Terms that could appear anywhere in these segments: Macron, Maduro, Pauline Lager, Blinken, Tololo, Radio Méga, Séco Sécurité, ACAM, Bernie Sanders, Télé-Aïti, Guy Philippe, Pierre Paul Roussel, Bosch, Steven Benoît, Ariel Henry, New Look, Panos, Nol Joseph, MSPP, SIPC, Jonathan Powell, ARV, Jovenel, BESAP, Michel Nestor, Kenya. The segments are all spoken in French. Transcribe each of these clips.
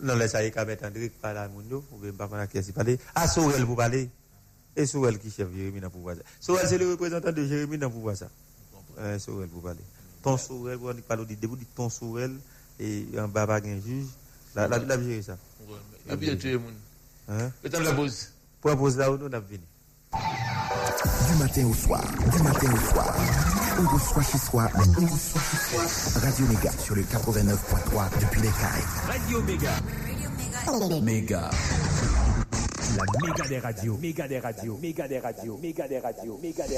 Non laisse aller Kabet André parler à Mundo ou bien pas qui s'est parlé à Sorel pour parler et Sorel qui chef Jérémie dans pouvoir ça Sorel c'est le représentant de Jérémie dans pouvoir ça Sorel pour parler ton Sorel on parle du début du ton Sorel et en bas pas un juge la gérer ça a bien tué monde hein peut-être la pause pour poser là on a venir du matin au soir ou soit chez soi Radio Méga sur le 89.3 depuis les Caraïbes. Radio Méga. La méga des radios. Méga des radios.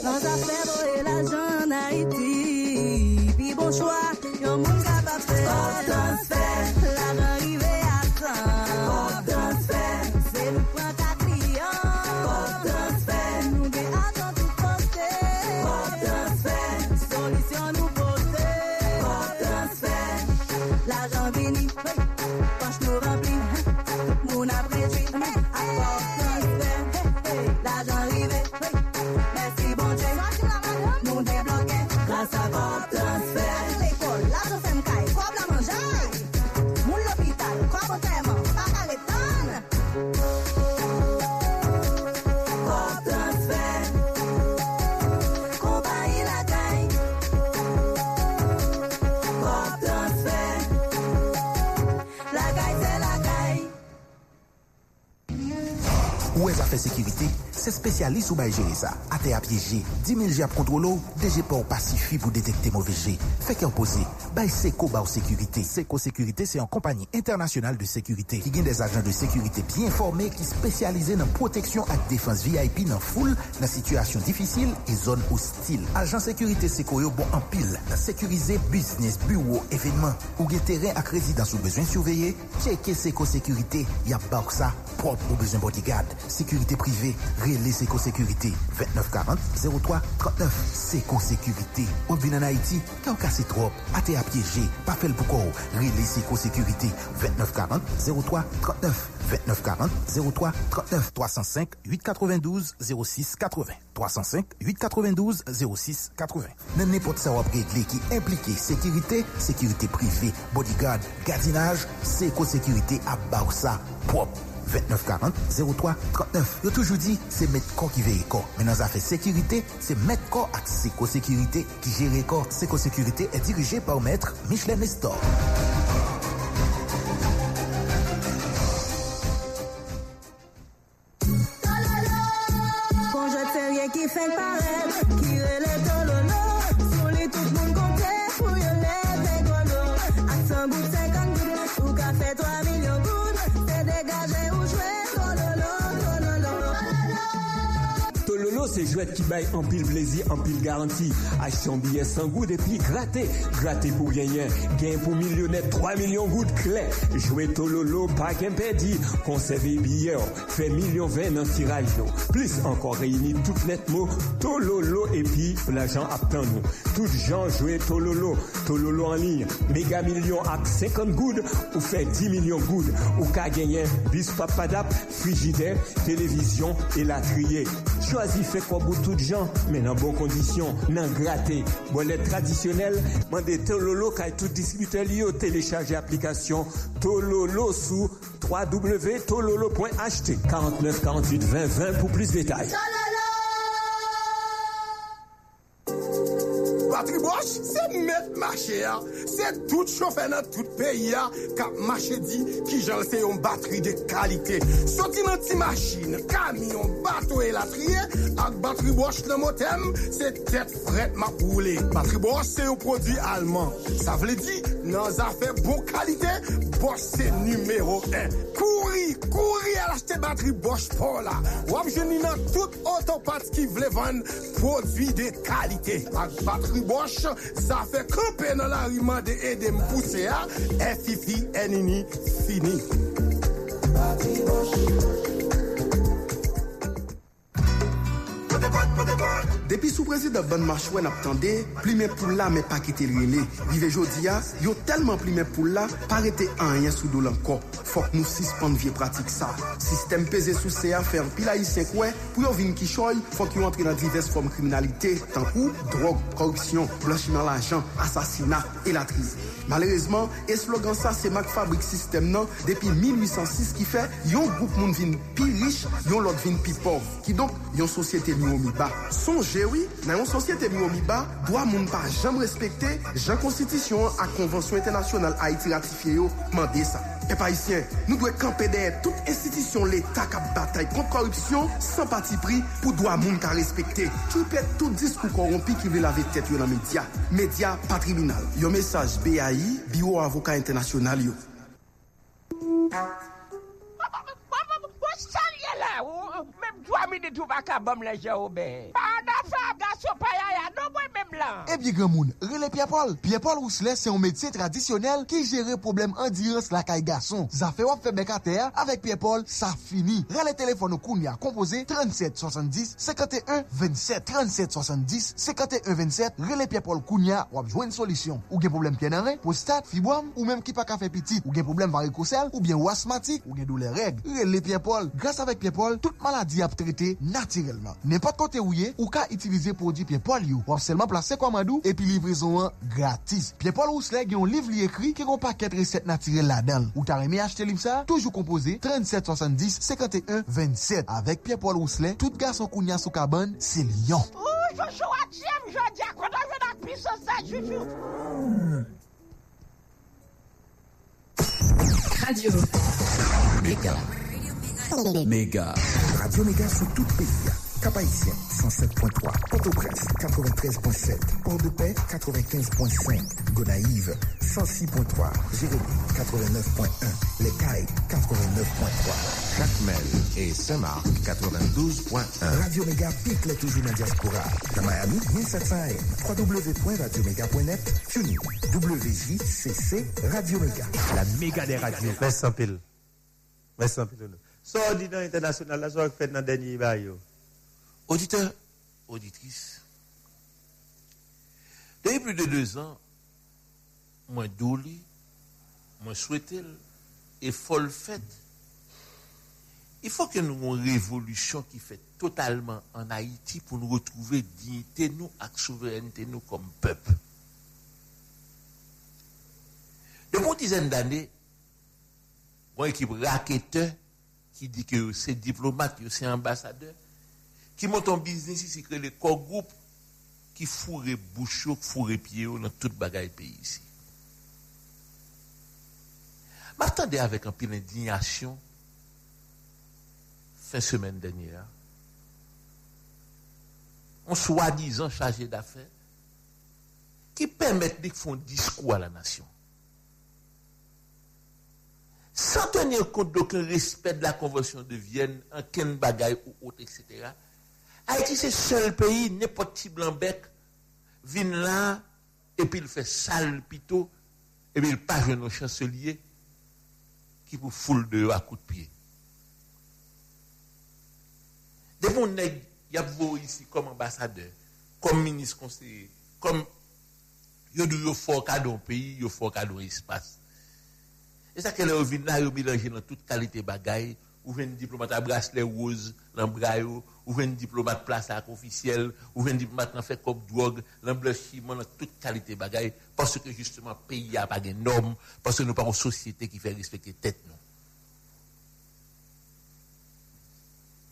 Sans affaire, la jeune Haïti. Puis bon choix, y'a un monde capable de faire. La l'arrivée à temps. C'est le point sécurité, c'est spécialiste ou bien gérer ça. A te à piéger, 10 000 G à contrôler, DG Port Pacifique pour détecter mauvais G. Fait qu'en poser, by Séco Sécurité. Séco Sécurité, c'est une compagnie internationale de sécurité qui gagne des agents de sécurité bien formés qui spécialisés dans protection et défense VIP dans foule, dans situation difficile et zone hostile. Agent sécurité Séco bon en pile, dans sécuriser business, bureau, événement, ou gain terrain à résidence ou besoin surveiller, checker Séco Sécurité, y a pas ça, propre ou besoin bodyguard. Sécurité privé, relais Séco Sécurité 2940 03 39 Séco Sécurité. Ou bien en Haïti, quand casse trop, à te piégé, pas fait le pourquoi. Relais Séco Sécurité 2940 03 39 2940 03 39 305 892 06 80 305 892 06 80. Nan n'importe sa wap réglé qui implique sécurité, sécurité privée, bodyguard, gardinage, Séco Sécurité à Barça propre. 2940 03 39. Yo toujours dit c'est mettre corps qui veille corps. Maintenant ça fait sécurité, c'est mettre corps à Séco Sécurité qui gère corps. Séco Sécurité est dirigé par maître Michel Nestor. Quand je fais rien qui fait pareil, qui relève Tololo, sur les tout monde compter pour y lever Tololo. À 150 gouttes ou café 3 millions gouttes, c'est dégagé. C'est jouette qui baille en pile plaisir, en pile garantie. Acheter un billet sans gouttes et puis gratter pour gagner. Gain pour millionnaire, 3 millions gouttes clés. Jouer Tololo, pas qu'impédi. Conserver billet, fait million 20 dans tirage. Plus encore réunir tout nettement Tololo et puis l'argent attend nous. Tout gens jouer Tololo. Tololo en ligne, méga million à 50 gouttes ou fait 10 millions gouttes. Ou qu'à gagner bis papadap, frigidaire, télévision et la trier. Choisis fait quoi pour toutes gens, mais dans bonnes conditions, non gratté. Bolet traditionnel, mandez Tololo car tout distributeur lié au télécharger application Tololo sous www.tololo.ht 49 48 20 20 pour plus de détails. Tololo! Patrie Bosch, c'est tête marché, c'est tout chauffeur dans tout pays qui a marché dit qui j'en sais une batterie de qualité. Sorti dans petite machine, camion, bateau et la trier, avec batterie Bosch dans mon thème, c'est tête frette m'a roulé. Batterie Bosch c'est un produit allemand. Ça veut dire dans affaire bonne qualité, Bosch c'est numéro 1. Courir à l'acheter batterie Bosch pour là. Ou abjeni dans toute autopath qui veut vendre produit de qualité. Avec batterie Bosch, ça fait camper dans la rue de aider me pousser à FIFI Nini fini. Batterie Bosch. Depuis sous président Ban Marchouen attendait, plume pour là mais pas quitter le relais. Vive jodia, yo tellement plume pour là, pas arrêter rien sous dol encore. Faut que nous suspendre vieux pratique ça. Système pesé sous CA faire pile haïtien quoi, pour yo vinn qui choy, faut qu'ils entrent dans diverses formes criminalité, tant coup, drogue, corruption, blanchiment d'argent, assassinat et la trise. Malheureusement, et slogan ça c'est Mac Fabrique système non depuis 1806 qui fait yon groupe moun vinn plus riche, yon l'autre vinn plus pauvre. Qui donc yon société mi haut mi bas. Songez oui, dans une société mi haut mi bas, droit moun pas jamais respecté, jan constitution à convention internationale Haïti ratifié yo, mandé ça. Et pas ici, nous devons camper derrière toute institution l'État qui bataille contre corruption sans parti pris pour droit moun ka respecter. Qui pète tout discours corrompu qui veut laver tête yo dans média. Média pas tribunal. Yon message BAI Bureau avocat international yo. Même 3 minutes ou pas kabam les gens obé. Pas d'affaire garçon pas ya non moi même là. Et bien grand monde, relé Pierre Paul. Pierre Paul Roussel c'est un médecin traditionnel qui gère problème endurance la caille garçon. Ça fait wap fait bec à terre avec Pierre Paul, ça fini. Relé téléphone au Kounia composé 37 70 51 27 37 70 51 27. Relé Pierre Paul Kounia ou joindre solution. Ou gen problème pied d'arrêt, prostate, fibrome ou même qui pas ka fait petit, ou gen problème varicocèle ou bien ou asthmatique ou gen douleur règle. Relé Pierre Paul, grâce avec Pierre Paul toute maladie a traité naturellement. N'importe côté où est, ou ka utiliser produit Pierre Paul yo. Ou seulement placer commandou et puis livraison gratis. Pierre Paul Rousselet gen un livre li écrit qui gon paquet recette naturelle là-dedans. Ou ta remis acheter livre ça, toujours composé 37 70 51 27 avec Pierre Paul Rousselet. Tout garçon kounya sou cabane, c'est lion. Ouh, je joue à Jim, je dis à quoi la puissance ça je Radio Méga. Méga. Radio Méga sur tout pays. Cap-Haïtien, 107.3. Port-au-Prince, 93.7. Port-de-Paix, 95.5. Gonaïves, 106.3. Jérémy, 89.1. Les Cailles, 89.3. Jacmel et Saint-Marc, 92.1. Radio Méga pique les toujours dans la diaspora. Dans Miami, 1700 AM. www.radioméga.net. Tunis, WJCC, Radio Méga. La méga des radios. Merci un pile. Merci un pile. Sordinant international, la soirée fait dans le dernier bail. Auditeur, auditrice, depuis plus de 2 ans, moi douli, moi souhaité, et folle fête. Il faut que nous ayons une révolution qui fait totalement en Haïti pour nous retrouver dignité, nous, et souveraineté, nous, comme peuple. Depuis une dizaine d'années, mon équipe raquetteur, qui dit que c'est diplomate, que c'est ambassadeur, qui monte en business ici, crée les corps groupes qui fourrent bouchons, fourrent pieds dans tout bagaille pays ici. M'attendais avec un peu d'indignation fin semaine dernière. On soi-disant chargé d'affaires qui permettent de faire un discours à la nation. Sans tenir compte d'aucun respect de la Convention de Vienne, en ken bagaille ou autre, etc. Haïti, c'est le seul pays, n'importe qui blanc-bec, vient là, et puis il fait sale pito, et puis il passe nos chanceliers qui vous foule de à coups de pied. Des bons nègres, il y a vous ici comme ambassadeur, comme ministre conseiller, comme. Il y a du fort cadeau pays, il y a fort cadeau espace. Et ça qu'elle revient là, vous mélangez dans toute qualité bagaille, ou vient diplomate à bracelet rose, l'embrayo, ou vient diplomate place à officiel, ou vient diplomate en fait comme drogue, l'emblanchiment dans toute qualité bagaille, parce que justement, pays a pas de normes, parce que nous pas une société qui fait respecter tête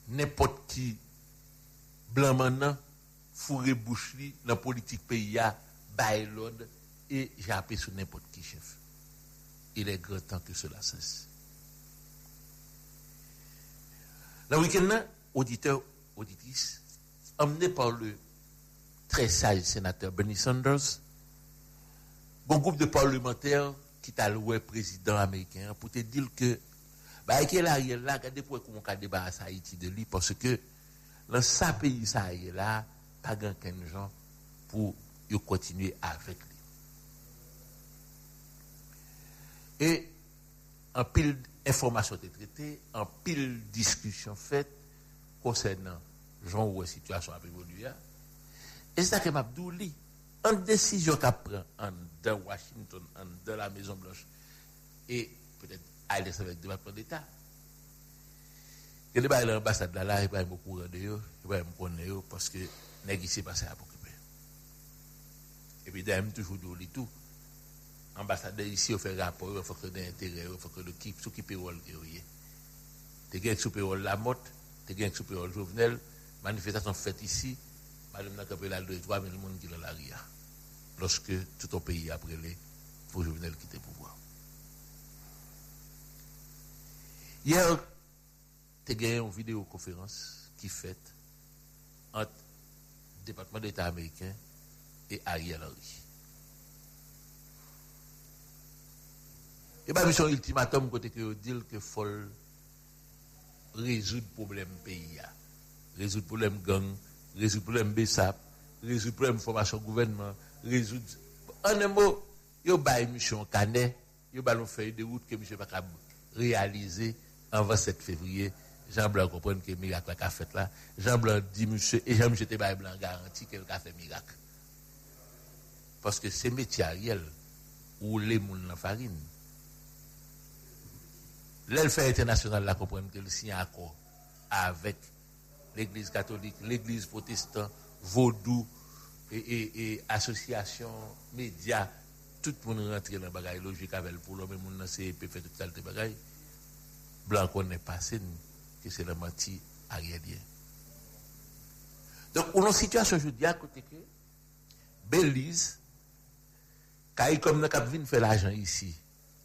nous. N'importe qui, blanc maintenant, fourré boucherie, dans politique pays a, bail l'ordre, et j'ai appelé sur n'importe qui chef. Il est grand temps que cela cesse. Le week-end, auditeurs, auditrices, emmenés par le très sage sénateur Bernie Sanders, bon groupe de parlementaires qui t'a loué président américain pour te dire que Ariel Henry là, regardez pour qu'on a débarrassé Haïti de lui parce que dans sa pays, ça Ariel là, pas grand gens pour continuer avec lui. Et en pile d'informations traitées, en pile de discussions faites concernant genre ou situation à évoluer. Et c'est ça que Mabdouli, en décision qu'a pris de Washington, de la Maison Blanche et peut-être à l'aise avec le département d'État. Que les l'ambassade là, ils ne sont pas au courant de eux, ils ne sont pas au courant de eux parce que n'est qui s'est passé à beaucoup. Et puis, d'ailleurs, toujours de tout. L'ambassadeur ici, on fait rapport, il faut que d'intérêt, il faut que le qui sous qui pérole guerrier. T'es gagné sous pérole la motte, t'es gagné sous pérole Jovenel, manifestation faite ici, madame n'a qu'à la 2 et 3 000 monde qui est dans la ria. Lorsque tout le pays a brûlé pour Jovenel quitter le pouvoir. Hier, t'es gagné une vidéoconférence qui faite entre le département d'État américain et Ariel Henry. Et bien, mission ultimatum, côté que vous dites que faut résoudre le problème pays, résoudre le problème gang, résoudre le problème BESAP, résoudre le problème formation gouvernement, résoudre. En un mot, vous avez une mission canet, vous avez une feuille de route que M. Macron a réalisée en 27 février. Jean Blanc comprend que le miracle a fait là. Jean Blanc dit, monsieur, et Jean-Michel Blanc garantit qu'il a fait miracle. Parce que c'est métier Ariel où les moules la farine. L'elfe international la comprend que le signe accord avec l'église catholique, l'église protestante, vaudou et association, médias, tout le monde rentre dans le bagaille logique avec le pour l'homme, le monde fait tout ça le bagaille. Blanc on est passé que c'est le menti arielien. Donc, on a une situation, je dis à côté que Belize, car comme nous avons fait l'argent ici,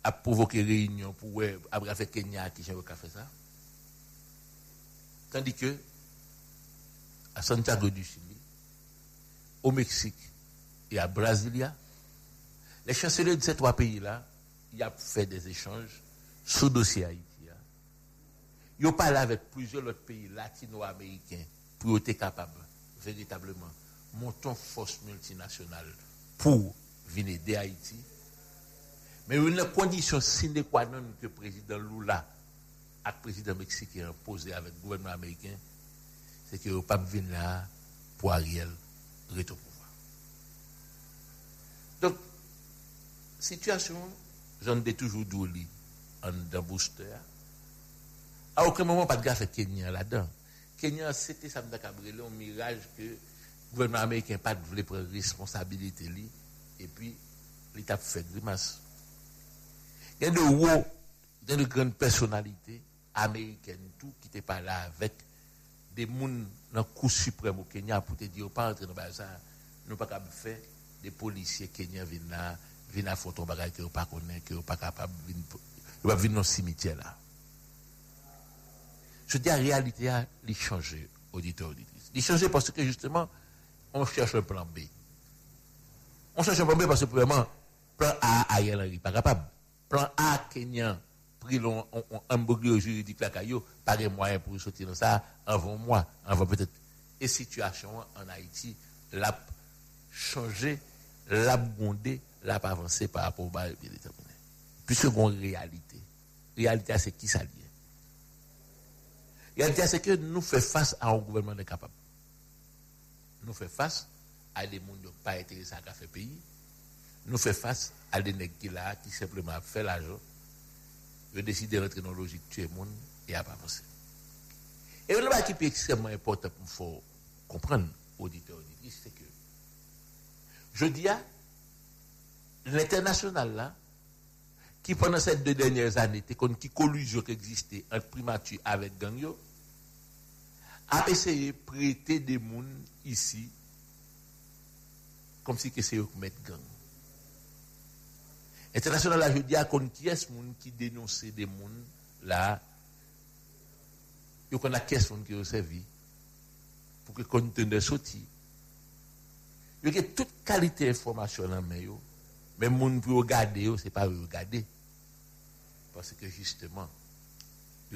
à provoquer réunion pour faire Kenya qui j'ai fait ça. Tandis que, à Santiago du Chili, au Mexique et à Brasilia, les chanceliers de ces 3 pays-là, ils ont fait des échanges sous dossier Haïti. Ils ont parlé avec plusieurs autres pays latino-américains pour être capables, véritablement, montons force multinationale pour venir aider Haïti. Mais une condition sine qua non que le président Lula et le président mexicain ont posé avec le gouvernement américain, c'est que le pape vient là pour Ariel retour au pouvoir. Donc, situation, j'en ai toujours doué en booster. À aucun moment, pas de gaffe à Kenya là-dedans. Kenya, c'était ça, un mirage que le gouvernement américain n'a pas voulu prendre responsabilité et puis l'État fait grimace. Il y a de grandes personnalités américaines tout qui n'étaient pas là avec des gens dans le cours suprême au Kenya pour te dire, pas entrer dans ça, nous pas capable de faire des policiers kenyans viennent à foutre un bagage que nous pas connaît, que nous pas capable de venir dans le cimetière là. Je dis la réalité a changé, auditeur auditrice. Il a changé parce que justement, on cherche un plan B. On cherche un plan B parce que premièrement, plan A, Ariel Henry pas capable. Plan A, Kenyan, pris l'embouclure juridique, la caillou, pas de moyens pour sortir dans ça, avant moi, avant peut-être. Et situation en Haïti, l'a changé, l'a bondé, l'a avancé par rapport au bas bien déterminé. Puisque c'est une réalité. Réalité, c'est qui s'allie. Réalité, c'est que nous faisons face à un gouvernement incapable. Nous faisons face à des gens qui n'ont pas été ça à faire pays. Nous faisons face à des nègres qui simplement fait l'argent, ils décident de rentrer dans la logique, tuer le monde et à pas avancer. Et le qui est extrêmement important pour comprendre, auditeurs, auditrices, c'est que je dis à l'international là, qui pendant ces 2 dernières années, était contre qui collusion qui existait entre primature avec Gangio, a essayé de prêter des gens ici comme si c'était eux qui mettent gang. International, là, je dis à qui est-ce qui dénonce des gens là, il y a qui est-ce qui a servi pour que le conteneur sorte. Il y a toute qualité d'information là, mais les gens qui regardent, ce n'est pas regarder. Parce que justement,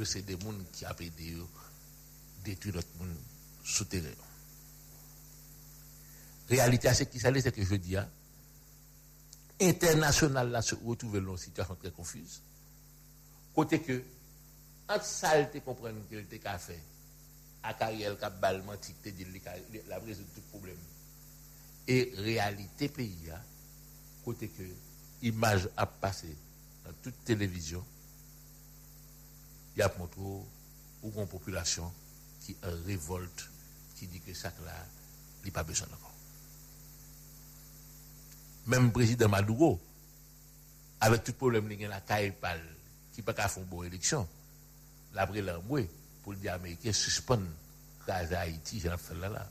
c'est des gens qui ont aidé détruire notre monde souterrain. Réalité, c'est qui ça c'est que je dis, hein? International là se retrouve dans une situation très confuse. Côté que, entre ça, ils comprennent que le a fait, à Ariel, à Balmantique, ils disent la résoudre tout problème. Et réalité pays, hein? Côté que l'image a passé dans toute télévision, il y a montré où une population qui est en révolte, qui dit que ça là, il n'y a pas besoin encore. Même le président Maduro, avec tout problème, il y a la caille qui n'a pas fait une bonne élection. L'après l'amboué, pour le dire américain, suspend Haïti, j'ai fait là.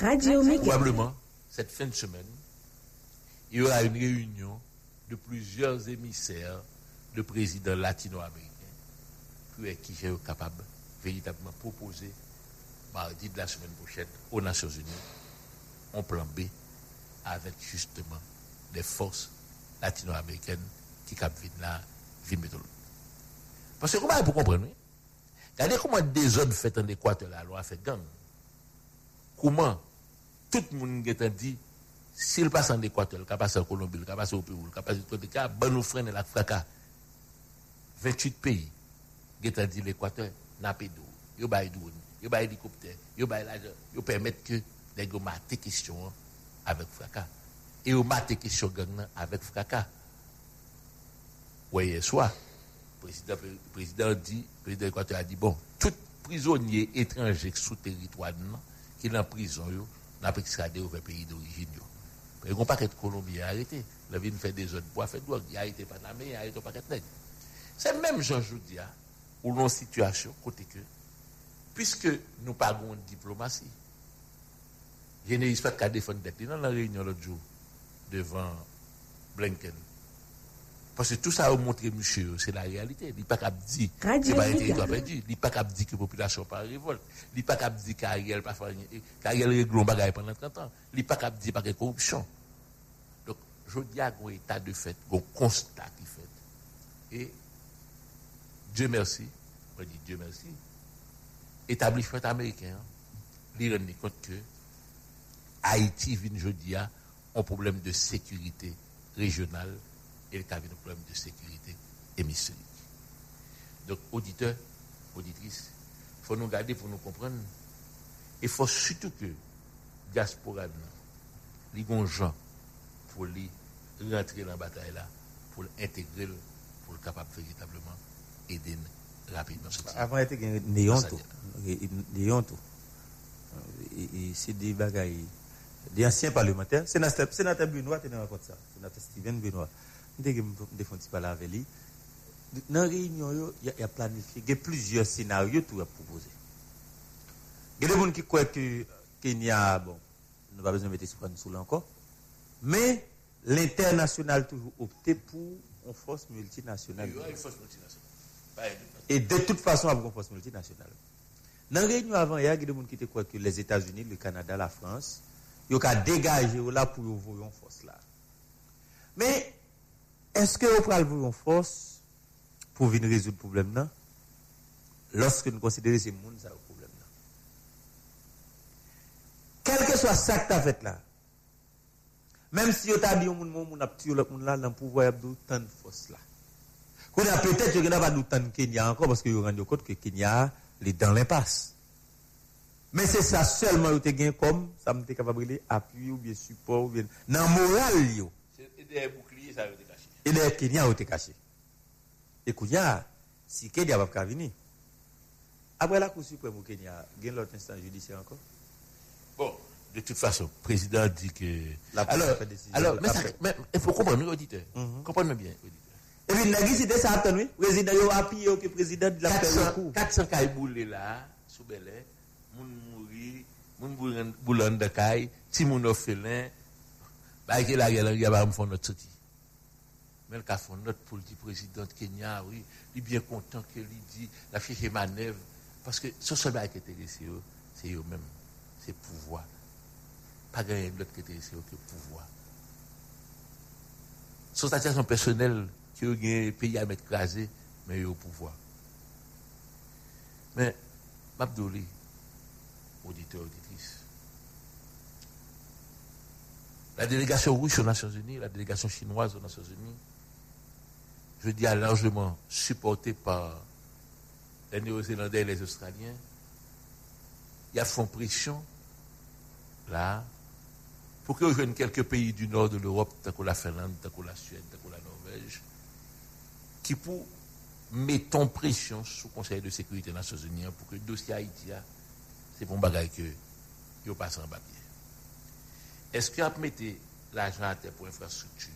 Radio Méga. Probablement, cette fin de semaine, il y aura une réunion de plusieurs émissaires de présidents latino-américains qui sont capables véritablement proposer mardi de la semaine prochaine aux Nations Unies un plan B avec justement des forces latino-américaines qui viennent là, viennent mettre l'autre. Parce que comment vous comprenez? Regardez comment des hommes fait en Équateur, la loi fait gang. Comment tout le monde est dit, s'il passe en Équateur, il passe en Colombie, il passe au Pérou, il passe au Côte d'Ivoire, ben nous freinons la fracas. 28 pays, il a dit l'Équateur, n'a pas d'eau, il n'y a pas d'eau, il n'y a pas d'hélicoptère, il n'y a pas d'argent, il permet que les gens mettent des questions avec fracas. Et ils mettent des questions avec fracas. Oui, hier soir, le président l'Équateur a dit, bon, tout prisonnier étranger sous territoire, qui est en prison, n'a pas extradé au pays d'origine. Ils n'ont pas qu'être Colombien arrêté. Ils viennent faire des zones pour faire de drogue. Ils arrêtent Panamé, ils arrêtent pas qu'être nègre. C'est même Jean-Joudia où l'on situation côté que, puisque nous parlons de diplomatie, je n'ai pas qu'à défendre d'être dans la réunion l'autre jour devant Blinken. Parce que tout ça a montré, monsieur, c'est la réalité. Il n'y a pas qu'à dire que le territoire perdu. Il n'y a pas qu'à dire que la population n'est pas révolte. Il n'y a pas qu'à dire qu'Ariel règle un bagage pendant 30 ans. Il n'y a pas qu'à dire qu'il y a corruption. Donc, je dis à un état de fait, un constat qui fait. Et Dieu merci, on dit Dieu merci, établissement américain, il rend compte que Haïti vient aujourd'hui à un problème de sécurité régionale. Et le cabinet de problème de sécurité hémisphérique. Donc, auditeurs, auditrices, il faut nous garder pour nous comprendre. Et il faut surtout que diaspora, les gens, pour les rentrer dans la bataille là, pour l'intégrer, pour le capable véritablement aider rapidement. Avant d'être néant tout. Et c'est des bagailles. Des anciens parlementaires, sénateur Benoît, tu n'as pas ça. Sénateur Steven Benoît. Dès que je défends parler avec lui, dans la réunion, il y a planifié, il y a plusieurs scénarios tout à proposer. Il y a des gens qui croient que Kenya, bon, nous n'avons pas besoin de mettre sous là encore, mais l'international toujours opté pour une force multinationale. Oui, une force multinationale. Et de toute façon, il y a une force multinationale. Dans la réunion avant, il y a des gens qui croient que les États-Unis, le Canada, la France, ils ont dégagé là pour voir une force là. Mais est-ce que vous prenez une force pour venir résoudre le problème là? Lorsque nous considérons ces mondes, ça a un problème là. Quel que soit ça que tu as fait là, même si tu as dit que tu as tué le monde là, tu pouvoir avoir tant de force là. Peut-être que tu n'as pas tant de Kenya encore parce que vous vous rendez compte que Kenya est dans l'impasse. Mais c'est ça seulement que tu as comme ça, tu es capable de appuyer ou bien support ou bien. Dans le moral, c'est des boucliers, ça a été caché. Et les Kenya ont été cachés. Et Kenya, si Kenya va pas venir, après la Cour suprême au Kenya, il y a l'autre instance judiciaire encore. Bon, de toute façon, le président dit que. Alors, mais il faut comprendre, auditeur. Comprenez bien, auditeur. Et puis, il y a ça, le président a appuyé au président de la Cour. 400 cailles là, sous Belé, moun mouri, moun boulan de caille, timoun orphelin, bah, il y a la guerre, il y a pas un fond de sortie. mais le cafon note pour le président de Kenya, oui, il est bien content que lui dit la fiche manœuvre, parce que ce seul qui est intéressé, c'est eux-mêmes, c'est pouvoir. Pas gagner d'autre qui est intéressé que pouvoir. Son satisfaction personnelle, qui ont gagné le pays à mettre crasé, mais ils ont pouvoir. Mais, Mabdouli, auditeur, auditrice, la délégation russe aux Nations Unies, la délégation chinoise aux Nations Unies, je dis à largement supportée par les Néo-Zélandais et les Australiens, il y a font pression là pour que rejoignent quelques pays du nord de l'Europe, tant que la Finlande, tant que la Suède, tant que la Norvège, qui pour mettons pression sous le Conseil de sécurité des Nations Unies pour que le dossier Haïti, c'est bon bagage que il passe en papier. Est-ce qu'il y a mettez l'argent à terre pour l'infrastructure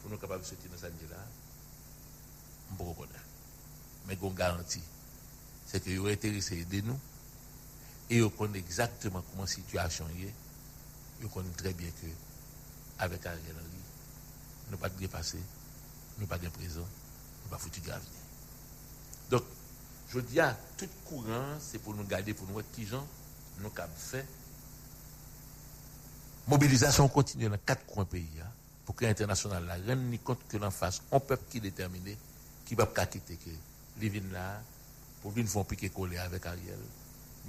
pour nous capables de sortir dans cette année-là? Je ne sais pas. Mais on garantit, c'est que vous êtes intéressés de nous et vous connaissez exactement comment la situation est. Vous connaissez très bien que avec Ariel Henry, nous ne pas de passé, nous pas de présent, nous pas foutu de l'avenir. Donc, je dis à tout courant, c'est pour nous garder, pour nous être qui gens, nous capables de faire. Mobilisation continue dans quatre coins pays pour que l'international la rende compte que l'en face un peuple qui déterminé qui va pas quitter que les vignes là pour qu'ils vont piquer coller avec Ariel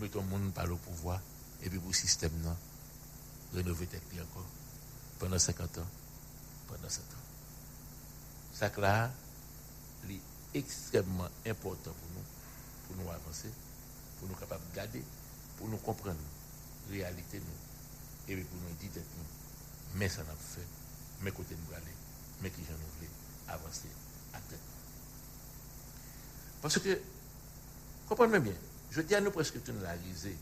mettons monde par le pouvoir et puis pour le système là rénover tête encore pendant 50 ans pendant 7 ans ça là est extrêmement important pour nous avancer pour nous capables de garder pour nous comprendre la réalité nous et puis pour nous dire que mais ça n'a pas fait, mais côté nous aller, mais qui j'en voulais avancer à tête. Parce que, comprenez-moi bien, je dis à nous presque tout la risée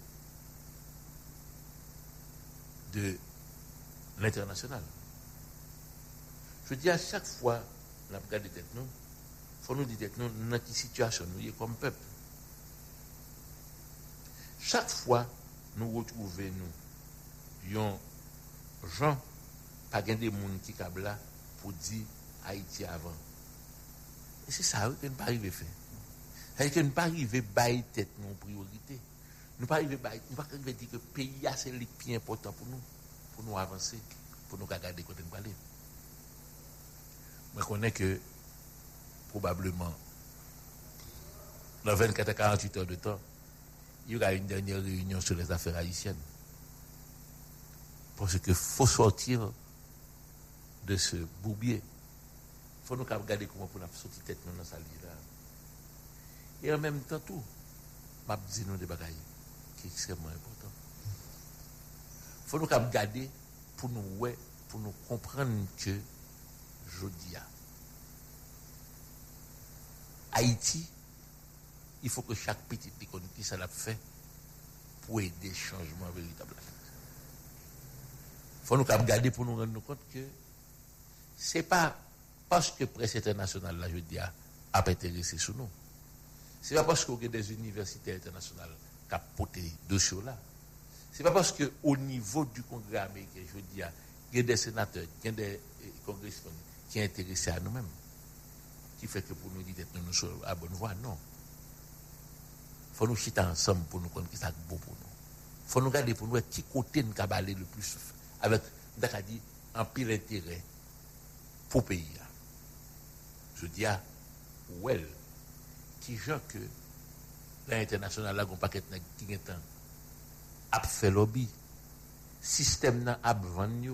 de l'international. Je dis à chaque fois, nous avons regardé tête nous, il faut nous dire que nous, dans quelle situation nous sommes comme peuple. Chaque fois, nous retrouvons nous. Yon gens pas gen des monde qui kabla pour dire Haïti avant. Et c'est ça que nous pas arrivé faire. C'est que nous pas arrivé bailler tête nous priorité. Nous pas arrivé bailler, nous pas arrivé dire que pays a c'est le plus important pour nous avancer, pour nous garder côté nous aller. Moi connais que probablement dans 24 à 48 heures de temps, il y aura une dernière réunion sur les affaires haïtiennes. Parce qu'il faut sortir de ce bourbier. Il faut nous regarder comment on a sorti tête dans sa vie-là. Et en même temps, tout, je vais vous dire des bagailles qui sont extrêmement importants. Il faut nous regarder pour nous comprendre que je dis à Haïti, il faut que chaque petite icône qui ça l'a fait pour aider le changement véritable. Il faut nous garder pour nous rendre compte que ce n'est pas parce que la presse internationale, là, je dis, a intéressé sur nous. Ce n'est pas parce qu'il y a des universités internationales qui ont porté de cela. Ce n'est pas parce qu'au niveau du Congrès américain, je dis, il y a des sénateurs, il y a des congressmen qui sont intéressés à nous-mêmes. Qui fait que pour nous dire que nous sommes à bonne voie, non. Il faut nous chiter ensemble pour nous comprendre que c'est beau pour nous. Il faut nous garder pour nous voir qui côté nous va aller le plus. Avec, d'accord, dit, un pile intérêt pour le pays. Je dis à Well, qui gens que l'international a un paquet qui est en fait lobby, système n'a pas vendu.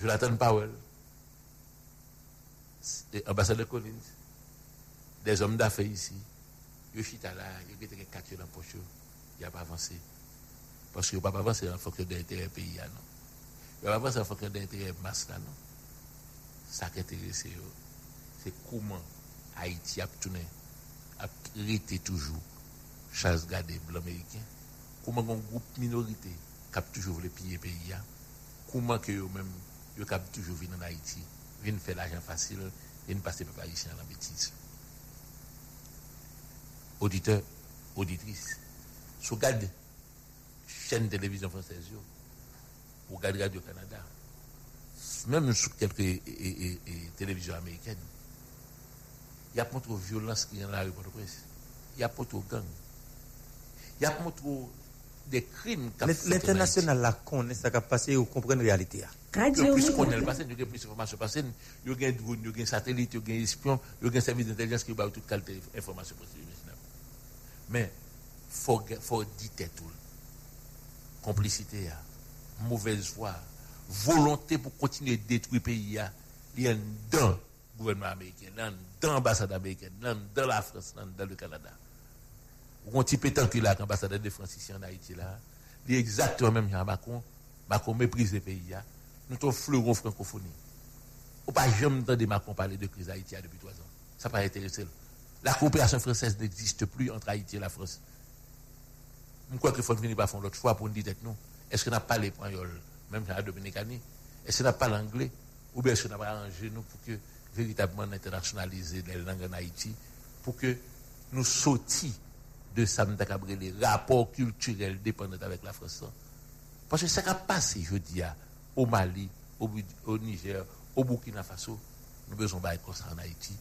Jonathan Powell, l'ambassadeur Collins, des hommes d'affaires ici, ils sont là, ils ont été capturés dans le poche, ils n'ont pas avancé. Parce qu'il ne peut pas avancer en fonction de l'intérêt pays. Non. Il ne peut pas avancer en fonction de l'intérêt masse. Non. Ça qui intéresse, c'est comment Haïti a tourné, a hérité toujours, chasse gardée blanc américain. Comment un groupe minorité cap toujours voulu piller pays. Comment que eux-mêmes, ils cap toujours venir en Haïti, viennent faire l'argent facile, viennent passer par ici dans la bêtise. Auditeur, auditrice, sauvegarde. Chaîne télévision française, ou Radio Canada, même sur quelques télévisions américaines, il y a contre violence qui est dans la rue Port-au-Prince. Il y a contre gang. Il y a contre des crimes. L'international la connaît, ça a passé, vous comprenez la réalité. Plus qu'on est le passé, il y a plus d'informations passées, il y a des drones, il y a des satellites, il y a des espions, il y a des services d'intelligence qui ont toute qualité d'informations. Mais il faut dire tout. Complicité, mauvaise foi, volonté pour continuer de détruire le pays, il y a dans le gouvernement américain, dans l'ambassade américaine, dans la France, dans le Canada. On petit pétant qui là, l'ambassade de France ici en Haïti, là, il est exactement même à Macron, Macron méprise le pays, nous sommes fleurons francophonie. On n'a jamais entendu Macron parler de crise haïtienne depuis 3 ans. Ça n'a pas intéressé. La coopération française n'existe plus entre Haïti et la France. Je crois qu'il faut venir pas faire l'autre fois pour nous dire non. Est-ce qu'on n'a pas les points, même à Dominicani? Est-ce qu'on n'a pas l'anglais? Ou bien est-ce qu'on n'a pas arrangé nous pour que véritablement internationaliser les langues en Haïti pour que nous sortions de Samda Cabré les rapports culturels dépendants avec la France? Parce que ça a passé, je dis, au Mali, au Niger, au Burkina Faso. Nous avons besoin de ça en Haïti.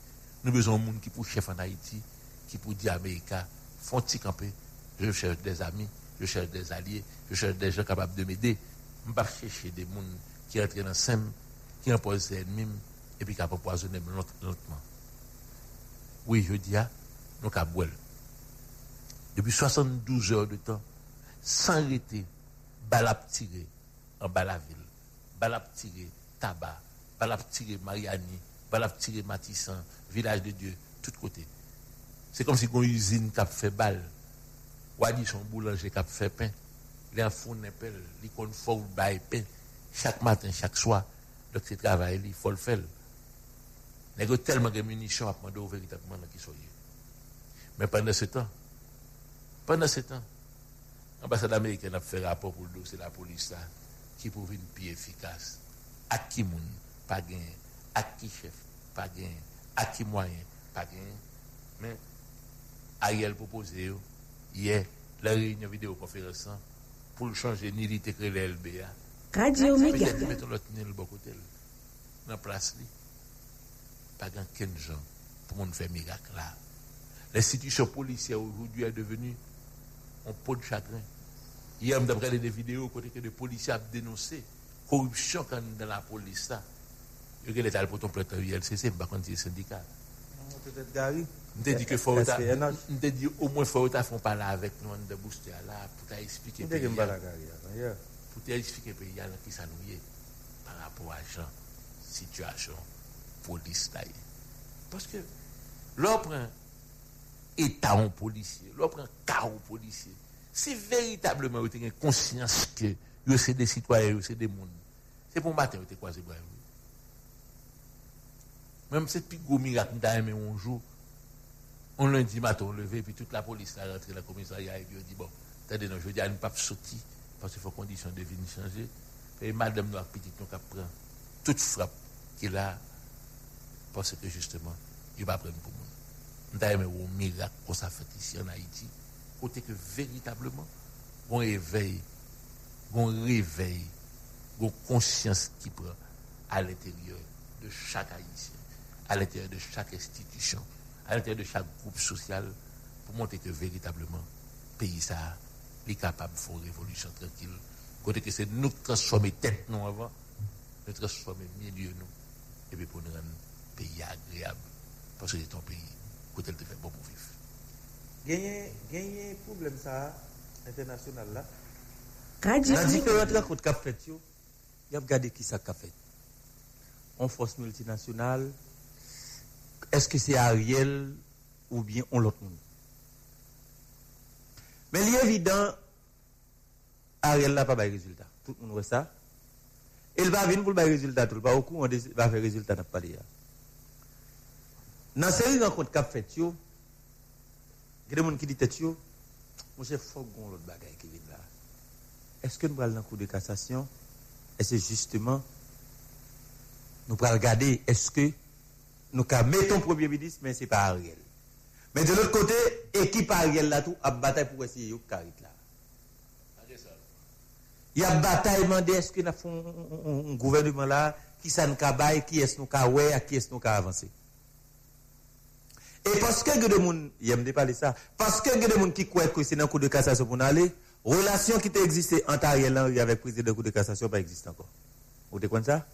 Nous avons besoin de monde qui pour chef en Haïti, qui pour dire Américains, font-ils camper? Je cherche des amis, je cherche des alliés, je cherche des gens capables de m'aider. Je ne vais pas chercher des gens qui entrent dans SEM, qui imposent des ennemis et puis qui empoisonnent lentement. Oui, je dis, nous avons depuis 72 heures de temps, sans arrêter, balap tiré en Balaville, balap tiré Tabac, balap tiré Mariani, balap tiré Matissan, Village de Dieu, tout côté. C'est comme si une usine qui a fait balle. Wadi son boulanger qui fait pain, les enfants n'appellent, les conformes baillent pain, chaque matin, chaque soir. Donc c'est travail, il faut le faire. Il y a tellement de munitions à demander véritablement qui soient. Mais pendant ce temps, l'ambassade américaine a fait rapport pour le dossier de la police là, qui prouve une pire efficace. À qui moun, pas gagné. À qui chef, pas gagné. À qui moyen, pas gagné. Mais Ariel proposé. Hier, la réunion vidéoconférence pour changer ni l'idée que les LBA. Radio Méga. Nous mettons l'autre dans le bon côté. Dans la place, pas grand quinze gens pour nous faire miracle là. L'institution policière aujourd'hui est devenue un pot de chagrin. Hier, d'après les vidéos, côté que les policiers ont dénoncé corruption quand dans la police là. Il y a des talents pour ton plateau ULCC, par contre, c'est syndicat. Peut-être Gary. Je dit que au moins faut font parler avec nous de booster là pour t'expliquer pays. Pour t'expliquer pays là qui s'ennuie par rapport à la situation police là. Parce que l'on prend état en policier, l'on prend cas en policier. C'est véritablement vous avez conscience que vous c'est des citoyens, vous c'est des monde. C'est pour matin vous êtes croisé brave. Même c'est plus gros miracle d'aimé un jour. On lundi matin, on levé, puis toute la police a rentré dans le commissariat et puis on dit bon, attendez, non, je dis à une pape sortie, parce qu'il faut que les conditions de vie changer. Et madame Noir Petit, nous prend toute frappe qu'il a, parce que justement, il va prendre pour nous. Nous avons un miracle qu'on s'est fait ici en Haïti, côté que véritablement, on réveille, on conscience qui prend à l'intérieur de chaque Haïtien, à l'intérieur de chaque institution, à l'intérieur de chaque groupe social, pour montrer que véritablement, le pays est capable de faire une révolution tranquille. Côté que c'est nous transformer tête nous avant, nous transformer milieu nous, et puis pour nous rendre un pays agréable, parce que c'est un pays côté le fait bon pour vivre. Gagner problème ça international là. Quand dit que l'autre côté cap fait, il a regardé qui ça cap fait. En force multinationale. Est-ce que c'est Ariel ou bien on l'autre monde? Mais l'évident, Ariel n'a pas de résultat. Tout le monde voit ça. Il va venir pour le résultat. Tout le monde va faire le résultat. Dans ces rencontres qu'a fait, il y a des gens qui disent, monsieur, il faut qu'on l'autre bagaille qui vient là. Est-ce que nous allons dans le cours de cassation? Est-ce que justement, nous allons regarder, est-ce que nous mettons premier ministre, mais ce n'est pas Ariel. Mais de l'autre côté, l'équipe Ariel là tout a bataille pour essayer de carrer là. Il y a bataille demandé est-ce que nous avons un gouvernement là qui ça nous cabaye, qui est-ce nous caoué, à qui est-ce nous avancer. Et parce que il y a des gens, il aime parler ça, parce que il y a des gens qui croient que c'est dans cour de cassation pour aller, relation qui existait entre Ariel Henry avec président de cour de cassation pas existe encore. Vous te comprenez ça?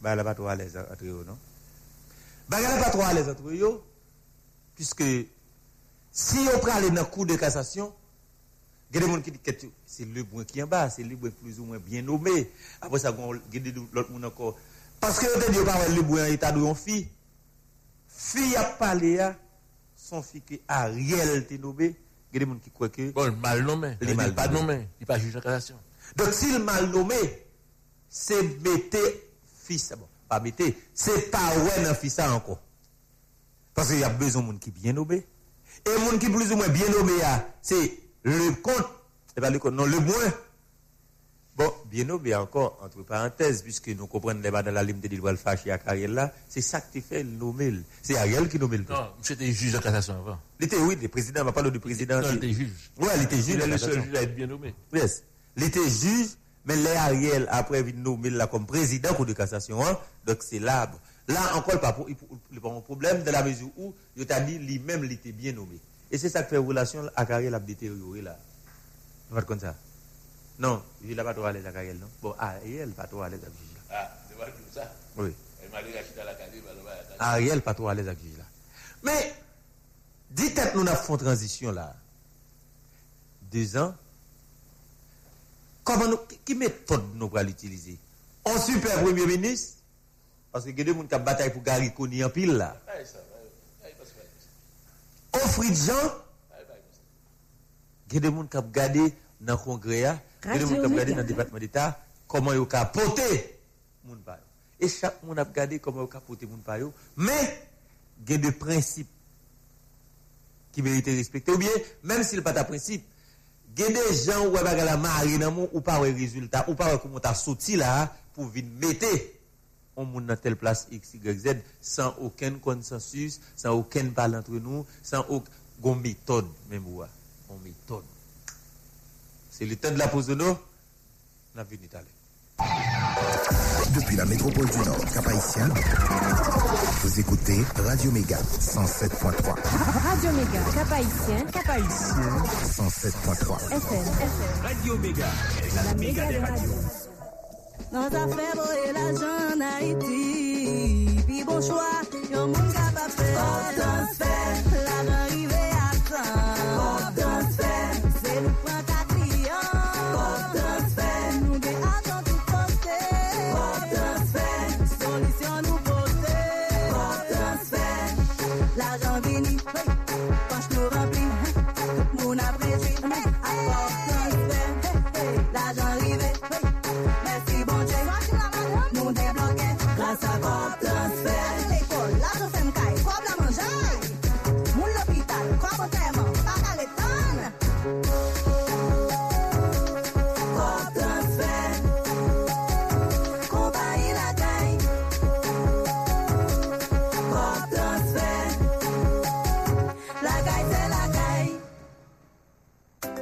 Bah là pas trop à l'aise entre eux, non? Bah là pas trop à l'aise entre eux, puisque si on prend aller dans cour de cassation, il y a des gens qui disent c'est le bon qui est en bas, c'est le bon plus ou moins bien nommé. Après ça, il y a l'autre monde encore. Parce que vous avez parlé le bon en état de une fille. Fille à parler, son fille qui a Ariel te nommé, il y a des gens qui croient que. Bon, mal nommé. Il n'est pas nommé. Il n'est pas juge de cassation. Donc, s'il mal nommé, c'est mettre fils. Bon, pas mettre, c'est pas ouais dans fils encore. Parce qu'il y a besoin de gens qui bien nommé. Et les gens qui plus ou moins bien nommé, c'est. Le compte, c'est pas le compte, non, le moins. Bon, bien nommé encore, entre parenthèses, puisque nous comprenons les dans la limite de l'Oual Fachi à Ariel là, c'est ça qui fait le nommer. C'est Ariel qui nomme le compte. Non, c'était juge de cassation avant. Il était, oui, le président, on va parler du président. Non, il était juge. Oui, il était juge. Il est le seul juge à être bien nommé. Yes. Il était juge, mais les Ariel, après, il nommé là comme président de cassation, hein, donc c'est là. Là encore, il n'y a pas de problème, dans la mesure où, il t'a dit, lui-même, il était bien nommé. Et c'est ça qui fait relation à Ariel a détérioré là. Vous comprenez ça? Non, je ne pas trop à l'aise à Ariel, non? Bon, Ariel pas trop à l'aise à juge là. Ah, c'est pas comme ça? Oui. Elle m'a dit acheter à la cadie, Ariel pas trop à l'aise à juge là. Mais, dites-nous, nous avons fait une transition là. 2 ans. Comment nous, qui méthode nous pour l'utiliser? On super premier ministre, parce que il y a des gens qui ont bataille pour Gariconi en pile là. Offrir de gens, il y a des gens qui ont regardé dans le Congrès, il y a des gens qui ont regardé dans le département d'État, comment ils ont porté les gens. Et chaque monde a regardé comment ils ont porté les gens. Mais, il y a des principes qui méritent de respecter. Ou bien, même s'il n'y a pas de principe, il y a des gens qui ont la marine ou pas de résultat, ou pas comment ils ont sauté là pour venir mettre. On monte dans telle place X, Y, Z sans aucun consensus, sans aucun parle entre nous, sans aucune méthode, même ou on méthode. C'est le temps de la pause de nous, on a vu l'Italie. Depuis la métropole du Nord, Cap-Haïtien, vous écoutez Radio Méga 107.3. Radio Méga, Cap-Haïtien, Cap-Haïtien, 107.3. FM. Radio Méga, la méga des radios. Nos affaires, boy, la jeune Haïti. Puis bon choix, y'a mon capable de faire. On danse fait, la l'arrivée à temps. On danse fait, c'est le point qu'à crier. On danse fait, nous déhaillons tout porter. On danse fait, solution nous porter. On danse fait, l'argent béni, poche nous remplit, tout mon apprécie. On danse fait, l'argent arrivé. Grâce à votre transfert, l'école, l'argent fait m'caille, quoi de la manger, mon l'hôpital, quoi de tellement, pas qu'à l'étonne. Votre transfert, compagnie la gagne. Votre transfert, la gagne c'est la gagne.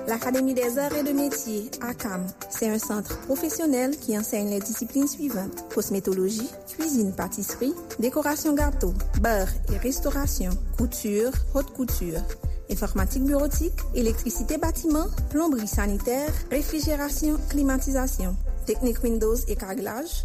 L'Académie des arts et de métiers, ACAM, c'est un centre professionnel qui enseigne les disciplines suivantes: cosmétologie, cuisine, pâtisserie, décoration gâteau, beurre et restauration, couture, haute couture, informatique bureautique, électricité bâtiment, plomberie sanitaire, réfrigération, climatisation, technique Windows et carrelage.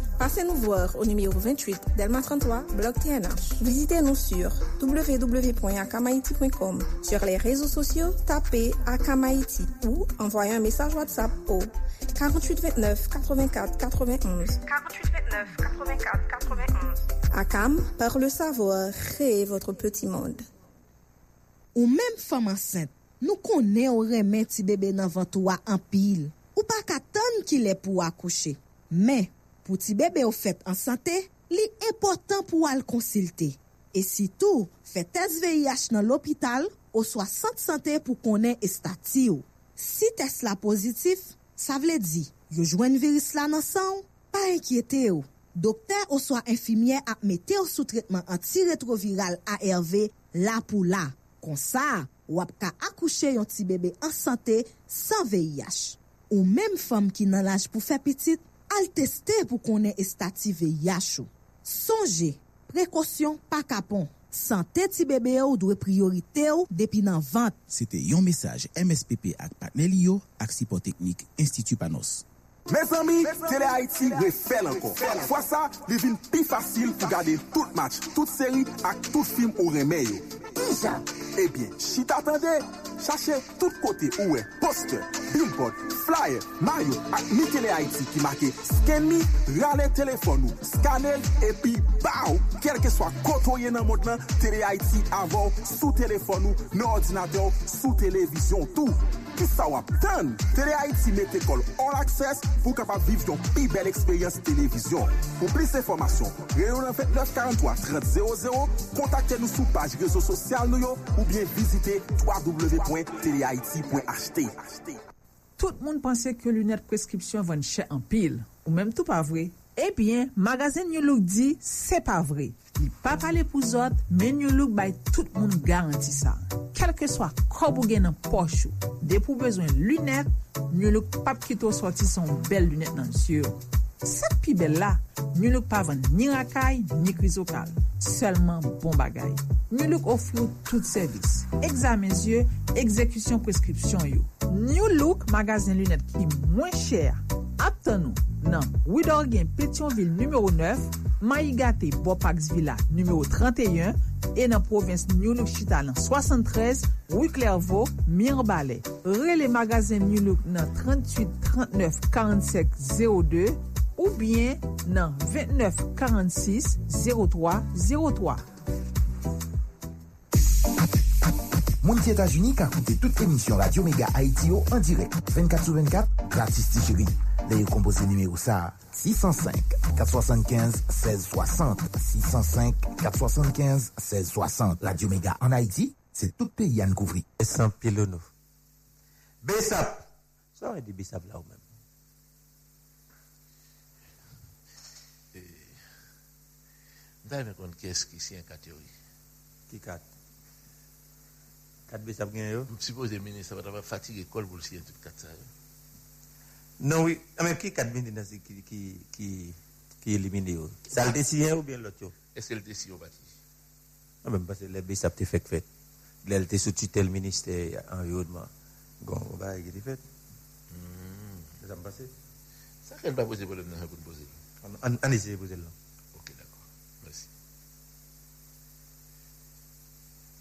passez nous voir au numéro 28 Delma 33, bloc TNH. Visitez-nous sur www.acamaiti.com. Sur les réseaux sociaux, tapez Acamaiti ou envoyez un message WhatsApp au 48 29 84 91. 48 29 84 91. Acam, par le savoir, créez votre petit monde. Ou même femme enceinte, nous connaissons au remède si bébé dans ventre en pile. Ou pas qu'attendre qu'il est pour accoucher. Mais pour ti bébé au fait en santé, li important pour al consulter. Et surtout, fait test VIH dans l'hôpital ou 60 santé pour connaître estati. Si test la positif, ça veut dire yo joine virus la nan sang, pas inquiéter. Docteur ou soit infirmière a metté au sous traitement antirétroviral ARV là pour là. Comme ça, ou ap ka accoucher yon petit bébé en santé sans VIH. Ou même femme qui nan l'âge pour faire petite, al tester pour connaître estati VIH. Songez, précaution pas capon. Santé ti bébé ou doit priorité ou depuis nan vente. C'était yon message MSPP ak Patnelio ak support technique Institut Panos. Mes amis, Télé-Aïti refait encore. Fois ça, il devient plus facile pour garder tout match, toute série et tout film au remède. Eh bien, si t'attendais, cherchez tout côté où est poster, billboard, flyer, maillot et mi Télé-Aïti qui marqué scan me, râler téléphone ou scanner et puis bao, quel que soit côté dans monde là, Télé-Aïti avant sous téléphone ou dans ordinateur, sous télévision tout. Qui ça va attendre? Télé-Aïti met école all access pour capable vivre ton plus belle expérience télévision. Pour plus d'informations, réunion 2943 3000, contactez-nous sur page réseaux sociaux ou bien visitez www.telehaiti.ht. Tout le monde pensait que lunettes prescription vont cher en pile ou même tout pas vrai. Eh bien, magasin New Look dit c'est pas vrai. Il pas parler pour autres, mais New Look by tout le monde garantit ça. Quel que soit corps gain en poche, dès pour besoin lunettes, New Look pas quitter sorti son belle lunette dans le cette pi belle là, New Look pas vendre ni racaille ni chrysocale, seulement bon bagaille. New Look offre tout service, examen yeux, exécution prescription yo. New Look magasin lunettes qui moins cher. Attends-nous dans Widorgen Pétionville numéro 9, Maïgate Bopax Villa numéro 31 et dans province New Look Chitalan 73, Rue Clairvaux, Mirbalais. Relais magasin New Look dans 38 39 47 02 ou bien dans 29 46 03 03. Moun ki États-Unis ka koute toute émission Radio Méga Haïti en direct 24/24 gratis ti chéri. D'ailleurs composé numéro ça 605 475 1660 605 475 1660 Radio Méga en Haïti, c'est tout pays à couvrir. Sans pilono. BESAP. Ça aurait dit BESAP là ou même. D'ailleurs on qu'est-ce qui c'est en catégorie. Qui quatre Je suppose que le ministre va fatiguer l'école pour le sien tout 4 ça. Non, oui. Mais qui 4 ministres qui élimine ça le décide ou bien l'autre? Est-ce que le décide ou pas? Non, même parce que le BESAP te fait. Il était sous tutelle ministère environnement. Gon, va y faire. Ça me passe. Ça qu'elle va poser problème dans poser. On essaie de poser là. OK, d'accord. Merci.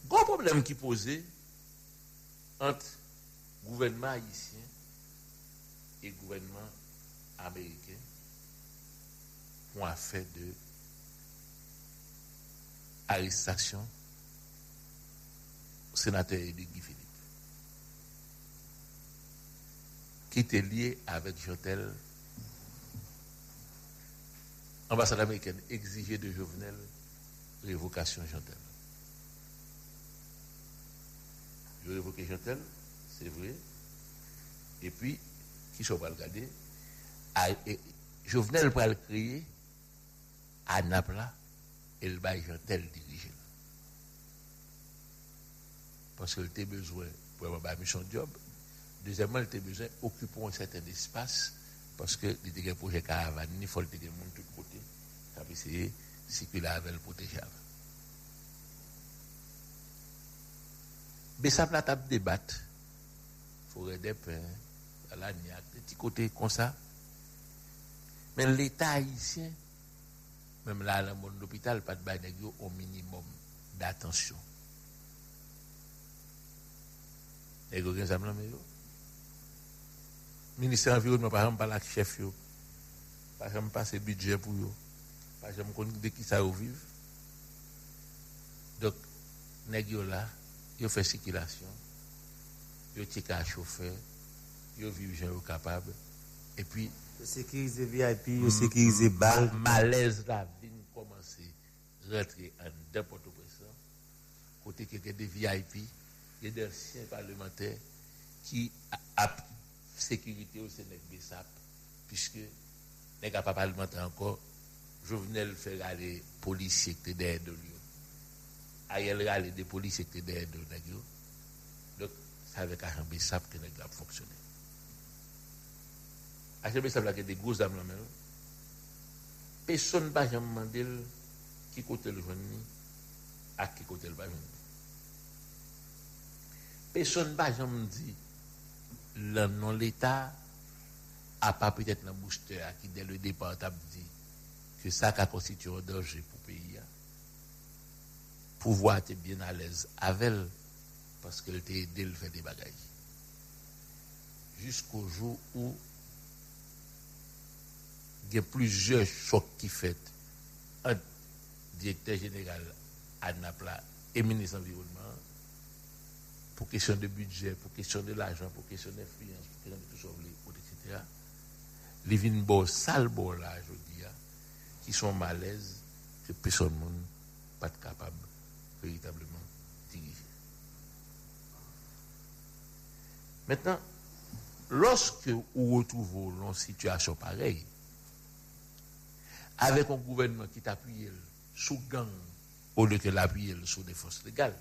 Gros problème qui posait entre gouvernement haïtien et gouvernement américain pour affaire de arrestation au sénateur Guy Philippe qui était lié avec Jotel. L'ambassade américaine exigeait de Jovenel révocation Jotel. Je révoquais Jotel, c'est vrai. Et puis, qui sont pas regardés, Jovenel pour le créer, à Napla, et le bail Jotel dirigé. Parce qu'il était besoin, pour avoir mission de job, deuxièmement, il était besoin d'occuper un certain espace, parce que il était un projet caravane, il faut le monde de tous côtés, ça peut essayer de circuler avec le protégeable. BESAP la table débattre, forêt des pins, la niaque, des petits côtés comme ça. Mais l'État haïtien, même là dans mon hôpital, pas de bagagio au minimum d'attention. Et vous avez ça là, mais ministère environnement, par exemple, pas la chef, yo. Par exemple, pas ce budget pour eux. Par exemple, qu'on de qui ça vivre. Donc, négio là. Yo fait circulation, yo tika chauffeur, yo vivre gens yo capable et puis sécuriser VIP, yo sécuriser bal malaise la vie commencer rentrer en n'importe où côté que des VIP les anciens parlementaires qui a sécurité au Sénat BESAP, puisque les gars pas parlementaires encore, je venais le faire aller policiers qui étaient derrière de lui. Ariel aller des policiers qui étaient derrière de lui. Donc, c'est avec un BESAP que les gars fonctionnaient. Avec BESAP, là, qui a des gros âmes là-même. Personne n'a jamais demandé qui côté le jeune à qui côté le jeune. Personne n'a jamais dit le nom l'État a pas peut-être un booster qui dès le départ a dit que ça a constitué un danger pour le pays. Pouvoir être bien à l'aise avec elle parce qu'elle t'a aidé à faire des bagailles. Jusqu'au jour où il y a plusieurs chocs qui fait entre directeur général Adnapla et ministre de l'Environnement pour question de budget, pour question de l'argent, pour question d'influence, pour question de tout ça, etc. Les vignes bon, sales bon là, je dis, qui sont malaises, que personne ne monde pas capable véritablement de diriger. Maintenant, lorsque vous retrouvez une situation pareille, avec un gouvernement qui t'appuie sous gang au lieu de l'appuyer sous des forces légales.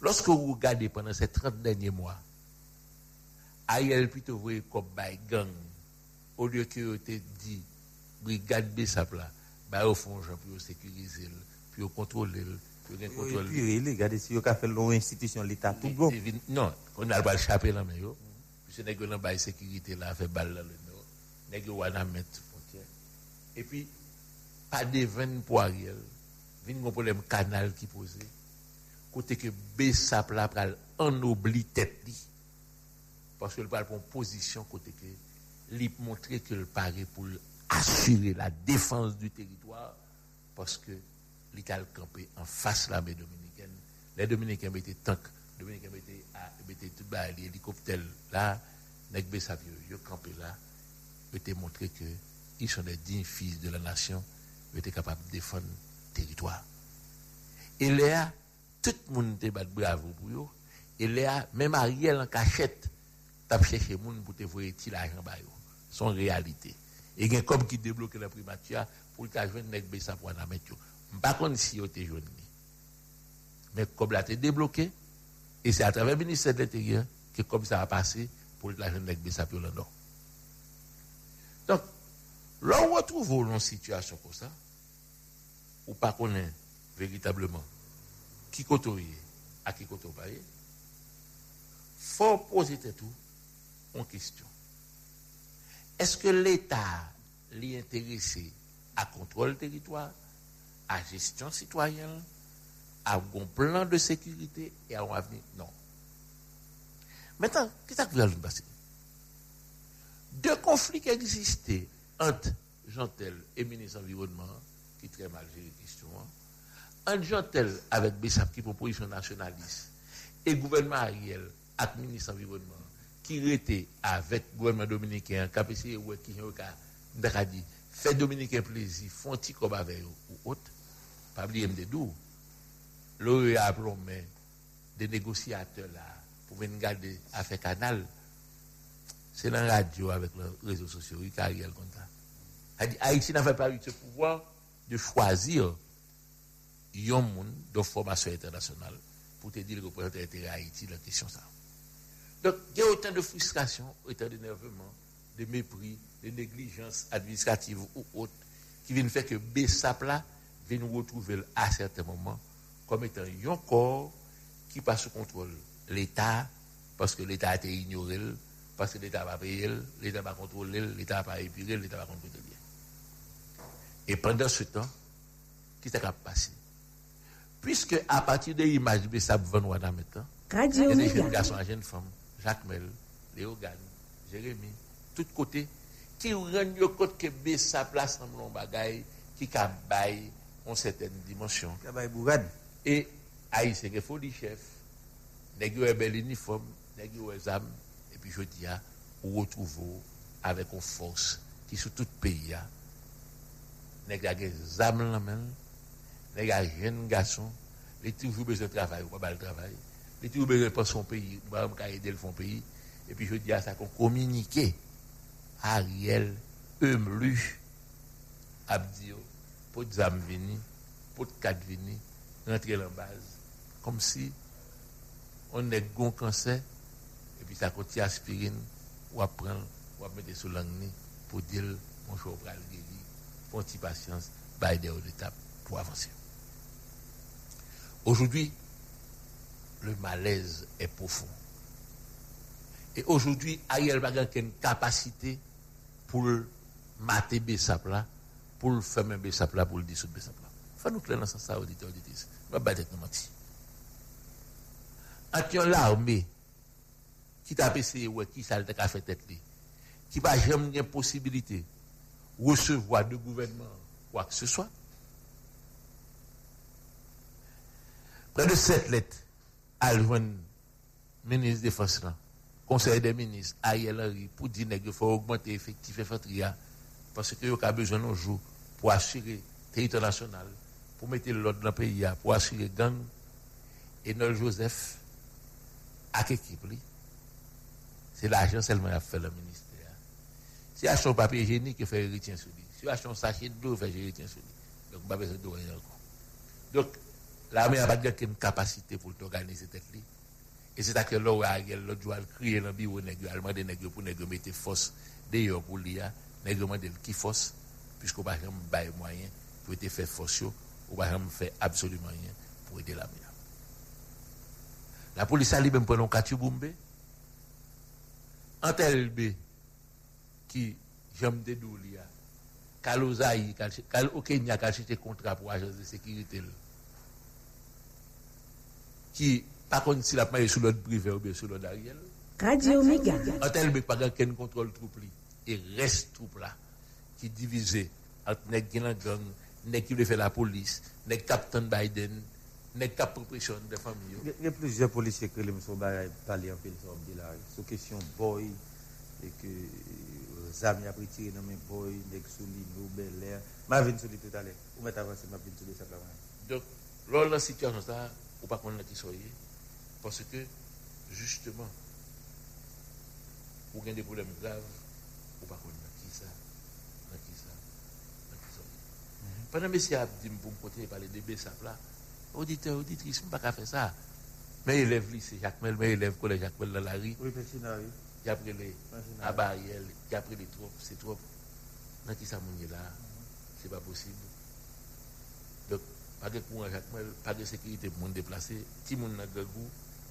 Lorsque vous regardez pendant ces 30 derniers mois, Ariel plutôt voyait comme by gang au lieu que vous te dit brigade BESAP là, bah au fond j'en pour sécuriser, puis contrôler, puis contrôler. Puis regardez si vous avez fait l'institution l'État tout bon. Non, on a pas échappé là mais yo. Puisque nèg nan bay sécurité là fait balle là le nord. Nèg yo wana mettre et puis pas de 20 pour Ariel vinn un problème canal qui posé côté que BESAP la pral ennobli tête li parce que le pral prend position côté que li montrer que le paré pour assurer la défense du territoire parce que li cal camper en face la l'armée dominicaine les dominicains mettaient tank dominicains mettaient tout ba hélicoptère là nèg BESAP yo camper là était montrer que ils sont des dignes fils de la nation, ils étaient capables de défendre le territoire. Et là, tout le monde te bat bravo pour eux. Et là, même Ariel en cachette, t'as cherché monde pour te voir tirer l'argent bas. Son réalité. Et il y a comme qui débloque la primature pour qu'à joindre nèg BESAP pour la mettre. Par contre, si on était joindre, mais comme là t'es débloqué, et c'est à travers le ministère de l'Intérieur que comme ça a passé pour la joindre nèg BESAP pour le nord. Donc lorsqu'on retrouve une situation comme ça, ou pas connaît véritablement qui côtoie à qui côtoie pas, faut poser tout en question. Est-ce que l'État est intéressé à contrôler le territoire, à gestion citoyenne, à un plan de sécurité et à un avenir? Non. Maintenant, qu'est-ce que vous allez passer? Deux conflits qui existaient entre Jantel et ministre de l'Environnement, qui très mal gère les questions, entre Jantel avec BESAP, qui est proposition nationaliste, et gouvernement Ariel avec ministre de l'Environnement, qui était avec le gouvernement dominicain, qui a dit, fait dominicain plaisir, font petit comme avec eux ou autre, pas oublier MD2, l'OE a promis des négociateurs là, pour venir garder à faire canal. C'est la radio avec les réseaux sociaux, Ariel Conta. Haïti n'avait pas eu ce pouvoir de choisir un monde de formation internationale pour te dire le représentant de Haïti dans la question ça. Donc, il y a autant de frustration, autant d'énervement, de mépris, de négligence administrative ou autre qui viennent faire que BESAP là vient nous retrouver à certains moments comme étant un corps qui passe sous contrôle l'État parce que l'État a été ignoré. Parce que l'État va payer, l'État va contrôler, l'État va épurer, l'État va contrôler bien. Et pendant ce temps, qu'est-ce qui a passé? Puisque à partir des images BESAP vend dans le temps, il y a des jeunes garçons, des jeunes femmes, Jacques Mel, Léogane, Jérémy, tout côté, qui rendent compte que BESAP là semble un bagaille qui cabaye en certaines dimensions. Cabaye bourade. Et Haïti c'est folie chef, nègre est bel uniforme, nègre est âme. Puis je dis, on retrouve avec une force qui sur tout pays, les gars qui ont âme la main, les gars jeunes garçons, les toujours besoin de travail, ou pas mal de travail, il dit besoin de son pays, aider son pays. Et puis je dis à ça qu'on communiquait. Ariel, Emlu, Abdio, pour Zam Vini, pour Kadvini, rentrer en base. Comme si on est gon cancer, et puis ça contient aspirine, ou apprend, ou mettre sous l'angle pour dire mon jour pral guéri, pour petit patience, bail des étapes pour avancer. Aujourd'hui, le malaise est profond. Et aujourd'hui, Ariel Bagan a une capacité pour mater BESAP là, pour faire un BESAP là, pour le dissoudre BESAP là. Faut nous clair dans ce sens, auditeurs, auditrices. On va battre nos mentis. Entre l'armée qui t'a baissé, qui s'est allé faire tête, qui n'a jamais eu possibilité de recevoir de gouvernement quoi que ce soit. Près de 7 lettres à le ministre de Défense, Conseil des ministres, Ariel Henry, pour dire qu'il faut augmenter l'effectif infanterie parce qu'il y a besoin d'un jour pour assurer le territoire national, pour mettre l'ordre dans le pays, pour assurer gang. Et Nol Joseph, à l'équipe, c'est l'argent seulement à faire le ministère. Si à son papier hygiénique, il fait retien sur lui. Si à son sachet d'eau, il fait retien sur lui. Donc, pas besoin de rien encore. Donc, l'armée n'a pas de capacité pour organiser cette ligne. Et c'est à que l'autre doit crier dans le bureau, allemand des nègres pour mettre force d'ailleurs pour l'IA, nègre demande qui force, puisqu'on va pas de moyen pour faire force, on va faire absolument rien pour aider l'armée. La police a lui-même pris un catu bombé. Antelbe qui, j'aime des doulias, Kalozaï, au Kenya, qui a acheté contrat pour l'agence de sécurité, qui par contre, si la paye sous l'ordre privé ou bien sous l'ordre d'Ariel, Radio Méga. En tel que pas qu'un contrôle troupe et reste troupe là, qui divisé entre les gens qui veulent faire la police, les capitaines Biden, les cap propriétaires de famille. Il y a plusieurs policiers qui sont parlés en pile de la sous question boy, et que Zami a retiré dans mes boy, Nexouli, Nobel, Mavin Souli tout à l'heure. Vous mettez avancé Mavin Souli ça là. Donc, lors de la situation, ça, ou pas qu'on a qui soyez. Parce que, justement, pour gagner des problèmes graves, on ne peut pas qui ça. Pendant que M. Abdi me dit, parler de BESAP là, auditeur, auditrice, je ne peux pas faire ça. Mes élèves lycée, Jacques Mel, mes élèves collège, Jacques Mel dans la rue, j'ai appris les abariels, j'ai appris les troupes, c'est trop. Dans qui ça, mon là, c'est pas possible. Donc, pas de courant, pas de sécurité pour me déplacer. Ti moun nan gangou,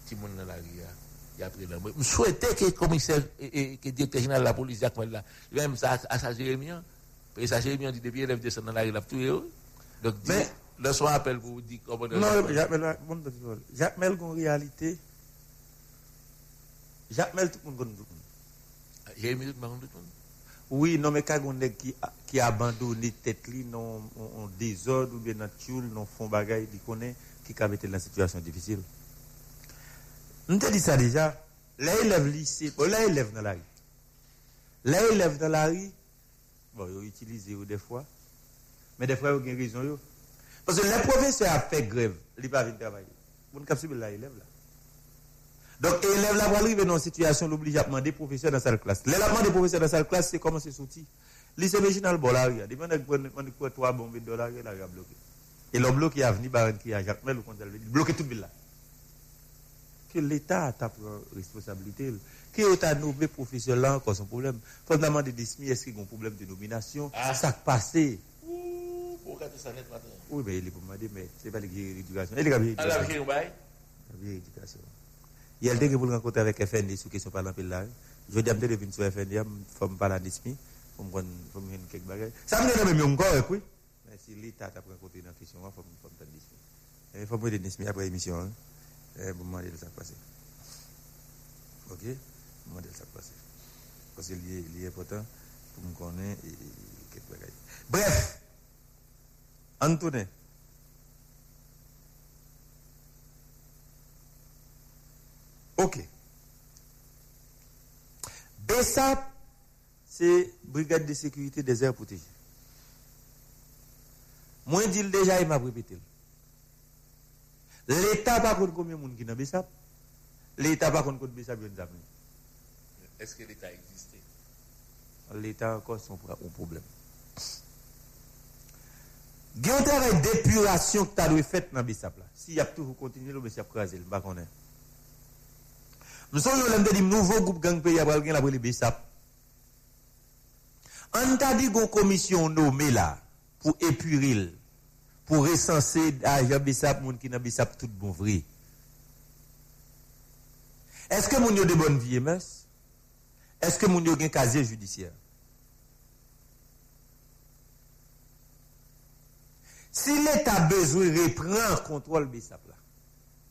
ti moun nan la ria. Y après là, je souhaitais que le commissaire et que le directeur général de la police Jacques Mel là, même ça à sa Jérémien, et sa Jérémien dit depuis élève de dans la rue là tout. Donc mais le soir appel vous dit comment non Jacques Mel en réalité Jacques Mel tout le monde connaît. Jérémien tout le monde connaît. Oui, non, mais quand on est qui abandonne tête li non on désordre ou bien nature non font bagaille qui connaît qui a été dans situation difficile. On te dit ça déjà, les élèves lycée, les élèves dans la rue. Les élèves dans la rue bon, ils utilisent des fois. Mais des fois ils ont raison yo. Parce que les professeurs a fait grève, ils pas venir travailler. Vous ne captez pas les élèves là. Donc, les élèves là, arrivent dans une situation, l'oblige à demander professeurs dans sa classe. Les demandes des professeurs dans sa classe, c'est comment c'est sorti. Lycée régional, bon, là, il y a 3 bombes de dollars, il a bloqué. Et le bloc qui a venu, qui a Jacques Mel, il bloqué tout le monde là. Que l'État a pris responsabilité. Que l'État a nommé professeur là, encore son problème. Fondamentalement, des dismis, est-ce qu'il y a un problème de nomination? Ça a passé. Oui, mais il est pour demander, mais c'est pas l'éducation. Il est capable d'éducation. Il y a des gens qui ont rencontré avec FND sur question parlant de la rue. Je dis à me deviner sur FND, il faut me parler d'ISMI, il faut me faire quelques bagages. Ça me donne même encore, oui. Mais si l'État a rencontré dans la question, il faut me faire d'ISMI. Il faut me faire d'ISMI après l'émission. Pour me demander de ça passer. Ok? Je me demande de ça passer. Parce que c'est important pour me connaître quelques bagages. Bref, Antoine. Ok. BESAP, c'est Brigade de sécurité des airs protégés. Moi, je dis déjà, il m'a répété. L'État n'a pas combien de monde qui est dans BESAP. l'État n'a pas contre BESAP. Est-ce que l'État existait? L'État encore son problème. Il y a un travail d'épuration que tu as dû faire dans BESAP. S'il y a toujours continué, le BESAP crasé, le bac on est. Nous sommes dans le nouveau groupe gang pays après le BESAP. On t'a dit qu'on commission nommée là pour épurer, pour recenser agents BESAP, moun qui n'a BESAP tout bon vrai. Est-ce que moun yo de bonne vie mes? Est-ce que moun yo gen casier judiciaire? Si l'État besoin reprend contrôle BESAP là,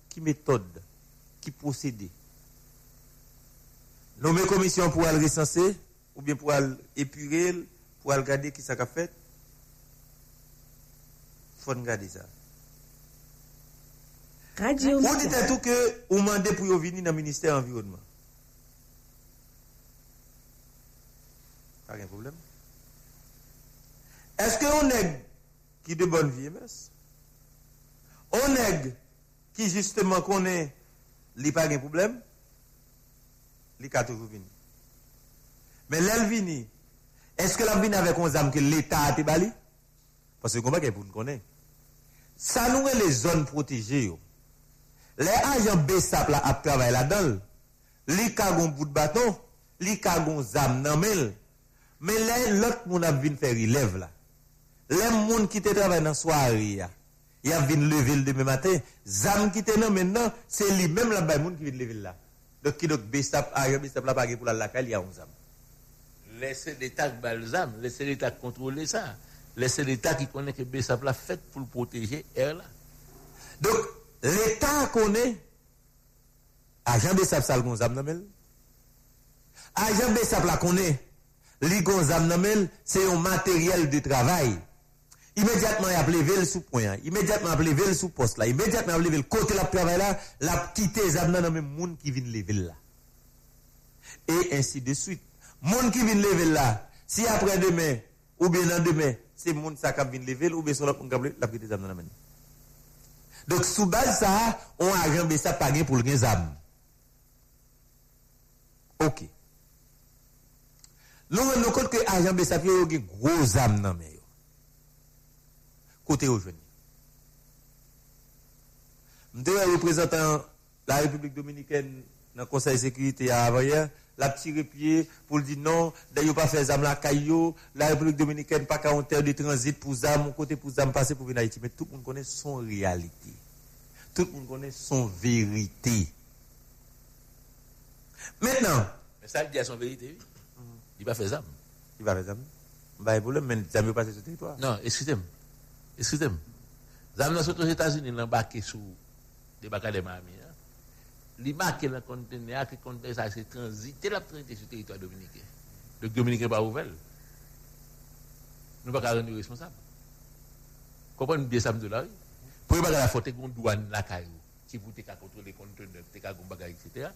qui méthode, qui procédé? Nommé commission pour aller recenser? Ou bien pour aller épurer, pour aller regarder qui ça a fait. Il faut regarder ça. Radio on dit tout que vous demandez pour venir dans le ministère de l'Environnement. Pas de problème. Est-ce qu'on est qui de bonne vie, MS? On est qui justement connaît les pas de problème? Les quatre jours venus. Mais l'Elvini, est-ce que l'Elvini avec un zam que l'État a été bali? Parce que combat que vous ne connaissez. Ça nous est les zones protégées. Les agents BESAP là à travailler là-dedans. Les cagon bout de bâton, les cagon zam nan mel. Mais l'autre monde a vinn faire relève là. Les monde qui te travaille dans soirée, il a vinn lever le demain matin, zam qui te nan maintenant, c'est lui même là bay monde qui vinn lever là. Donc qui donc BESAP, agent BESAP là pas pour la lacal, il y a un zam. Laissez l'État balsam, laissez l'État contrôler ça. Laissez l'État qui connaît que BESAP l'a fait pour le protéger, elle là. Donc, l'État connaît, agent BESAP ça le gonzam namel. Agent BESAP la connaît, li gonzam namel, c'est un matériel de travail. Immédiatement, il a levé le sous-point, immédiatement, il a levé le sous-poste là, immédiatement, il a levé le côté de la travail là, il a quitté les amendes dans le monde qui vient lever là. Et ainsi de suite. Moun qui vient lever là, si après demain, ou bien dans demain, c'est moun ça qui vient lever, ou bien sur la pongable, la prise des âmes dans la main. Donc, sous base ça, on a agent BESAP pas pour le gain d'âme. Ok. Nous, on nous compte que agent BESAP a eu gros âme dans la main. Côté au jeune. Nous avons représentant la République dominicaine dans le Conseil de sécurité avant-hier. La petite pied pour dire non, d'ailleurs pas faire zam la caillou, la République dominicaine pas qu'à terre de transit pour zam, côté pour zam passer pour venir à Haïti. Mais tout le monde connaît son réalité. Tout le monde connaît son vérité. Maintenant. Mais ça dit à son vérité, oui. Il va faire zam. Il va faire zam. Bah, il problème, mais zam va passer sur le territoire. Non, excusez-moi. Excusez-moi. Zam dans les États-Unis, l'embarqué sous des bacs de mamies. Les marques dans le conteneur qui contient ça, c'est transiter la transit sur le territoire dominicain. Donc, Dominicain n'est pas ouvert. Nous ne pouvons pas rendre responsable. Comprenez bien ça, M. Dollari. Pour ne pas faire une douane la caillou, qui vous a contrôlé les conteneurs, etc.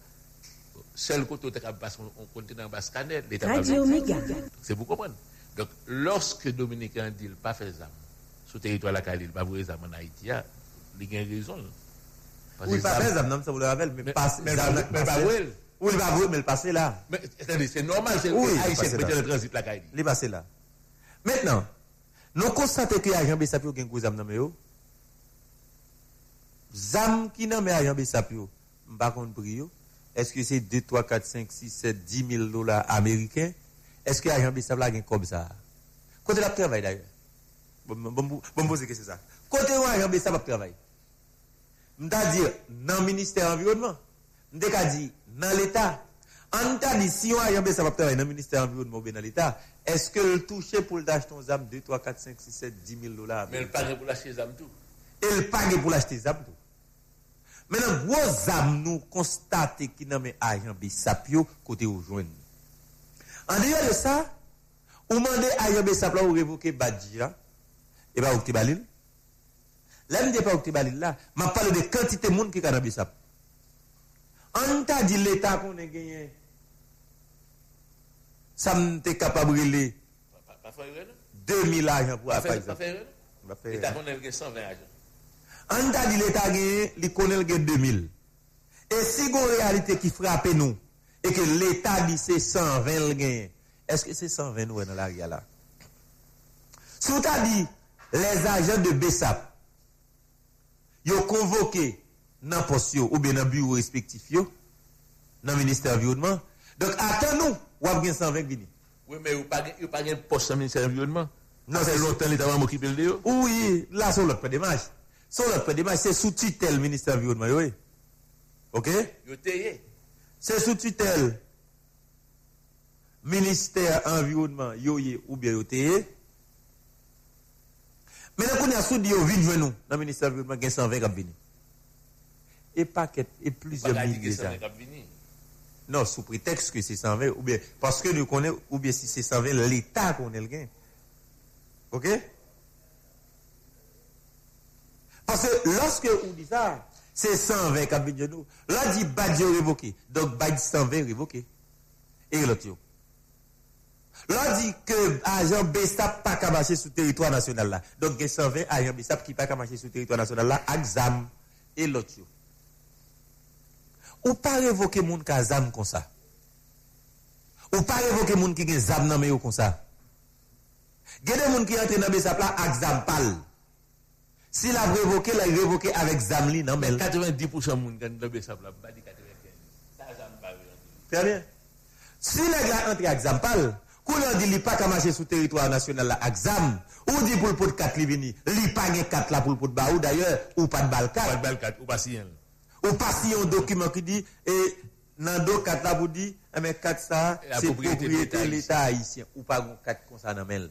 Seul côté où vous avez passé un conteneur en scanner, l'État va le. C'est pour comprendre. Donc, lorsque Dominicain dit pas faire ça, sur le territoire la caillou, il va vous faire ça en Haïti, il a raison. Oui, pas faire zam, ça vous le rappelle, mais pas elle. Oui, pas vous, mais le passé là. C'est normal, c'est Haïtien qui le transit la caille. Le passé là. Maintenant, nous constatons que agent BESAP a un gros zam dans mes yeux. Zam qui n'a pas agent BESAP, je ne sais pas contre brio. Est-ce que c'est 2, 3, 4, 5, 6, 7, 10 000 dollars américains? Est-ce que agent BESAP a un comme ça? Côté la travail d'ailleurs. Bon, poser que c'est ça. Côté où agent BESAP a travaillé? On t'a dit dans le ministère de l'Environnement. On t'a dit dans l'État. On t'a dit si on a un BESAP qui travaille dans le ministère de l'Environnement ou bien dans l'État, est-ce que le toucher pour l'acheter aux âmes 2, 3, 4, 5, 6, 7, 10 000 dollars? Mais le pague pour l'acheter aux âmes tout. Et le pague pour l'acheter aux âmes tout. Maintenant, gros âmes nous constatons qu'il n'y a pas un BESAP côté aux jeunes. En dehors de ça, on demande à un BESAP pour révoquer Badjira et pas Okti Balil. Là, je ne parle pas de quantité de monde qui a BESAP. On t'a dit l'État qu'on a gagné. Ça m'a été capable de 2000 agents pour affaire. L'État qu'on a gagné 120 agents. On t'a dit l'État a gagné, il connaît 2000. Et si une réalité qui frappe nous, et que l'État dit c'est 120 le gain, est-ce que c'est 120 nous dans l'arrière là? Si on t'a dit, les agents de BESAP, ils ont convoqué dans le poste ou bien dans le bureau respectif, dans le ministère de l'Environnement. Donc, attends-nous, ou avez 120 vini. Oui, mais vous n'avez pas de poste dans le ministère de l'Environnement. Non, c'est longtemps l'État va m'occuper de l'eau. Oui, là, c'est l'autre pas de match. C'est l'autre pas de match, c'est sous tutelle ministère de l'Environnement, oui. OK? C'est sous tutelle ministère de l'Environnement, oui, ou bien yoté. Mais nous avons sous dit, vite venez nous, dans le ministère de l'Environnement, il y a 120 cabines. Et paquet, et plusieurs milliers déjà. Non, sous prétexte que c'est 120, ou bien, parce que nous connaissons, ou bien si c'est 120, l'État connaît le gain. OK? Parce que lorsque on dit ça, c'est 120 cabines de nous. Là, dit Badjo révoqué. Donc, Badjo 120 révoqué. Et l'autre. L'on dit que agent BESAP pas qu'à marcher sur le territoire national là. Donc, il y a 120 agents BESAP qui pas qu'à marcher sur le territoire national là, exam et l'autre. Ou pas révoquer moun qui a exam comme ça. Ou pas révoquer moun qui a exam nan meyo comme ça. Gade moun qui entre dans BESAP là, exam pal. Si la révoquer, la révoquer avec exam li nan mel. 90% moun qui dans BESAP là, pas dit 95. Ça exam pal. Très bien. Si les gars entre exam pal, quand on dit qu'il n'y a pas qu'à marcher sur le territoire national à exam, on dit pour le pot de 4 Livini, il n'y a pas de 4 là pour le pot de Baou d'ailleurs, ou pas de Balkat. Pas de Balkat, ou pas si un. Ou pas si un document qui dit, et Nando 4 là pour dire, mais 4 ça, c'est propriété de l'État haïtien, ou pas 4 comme ça dans le.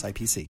SIPC.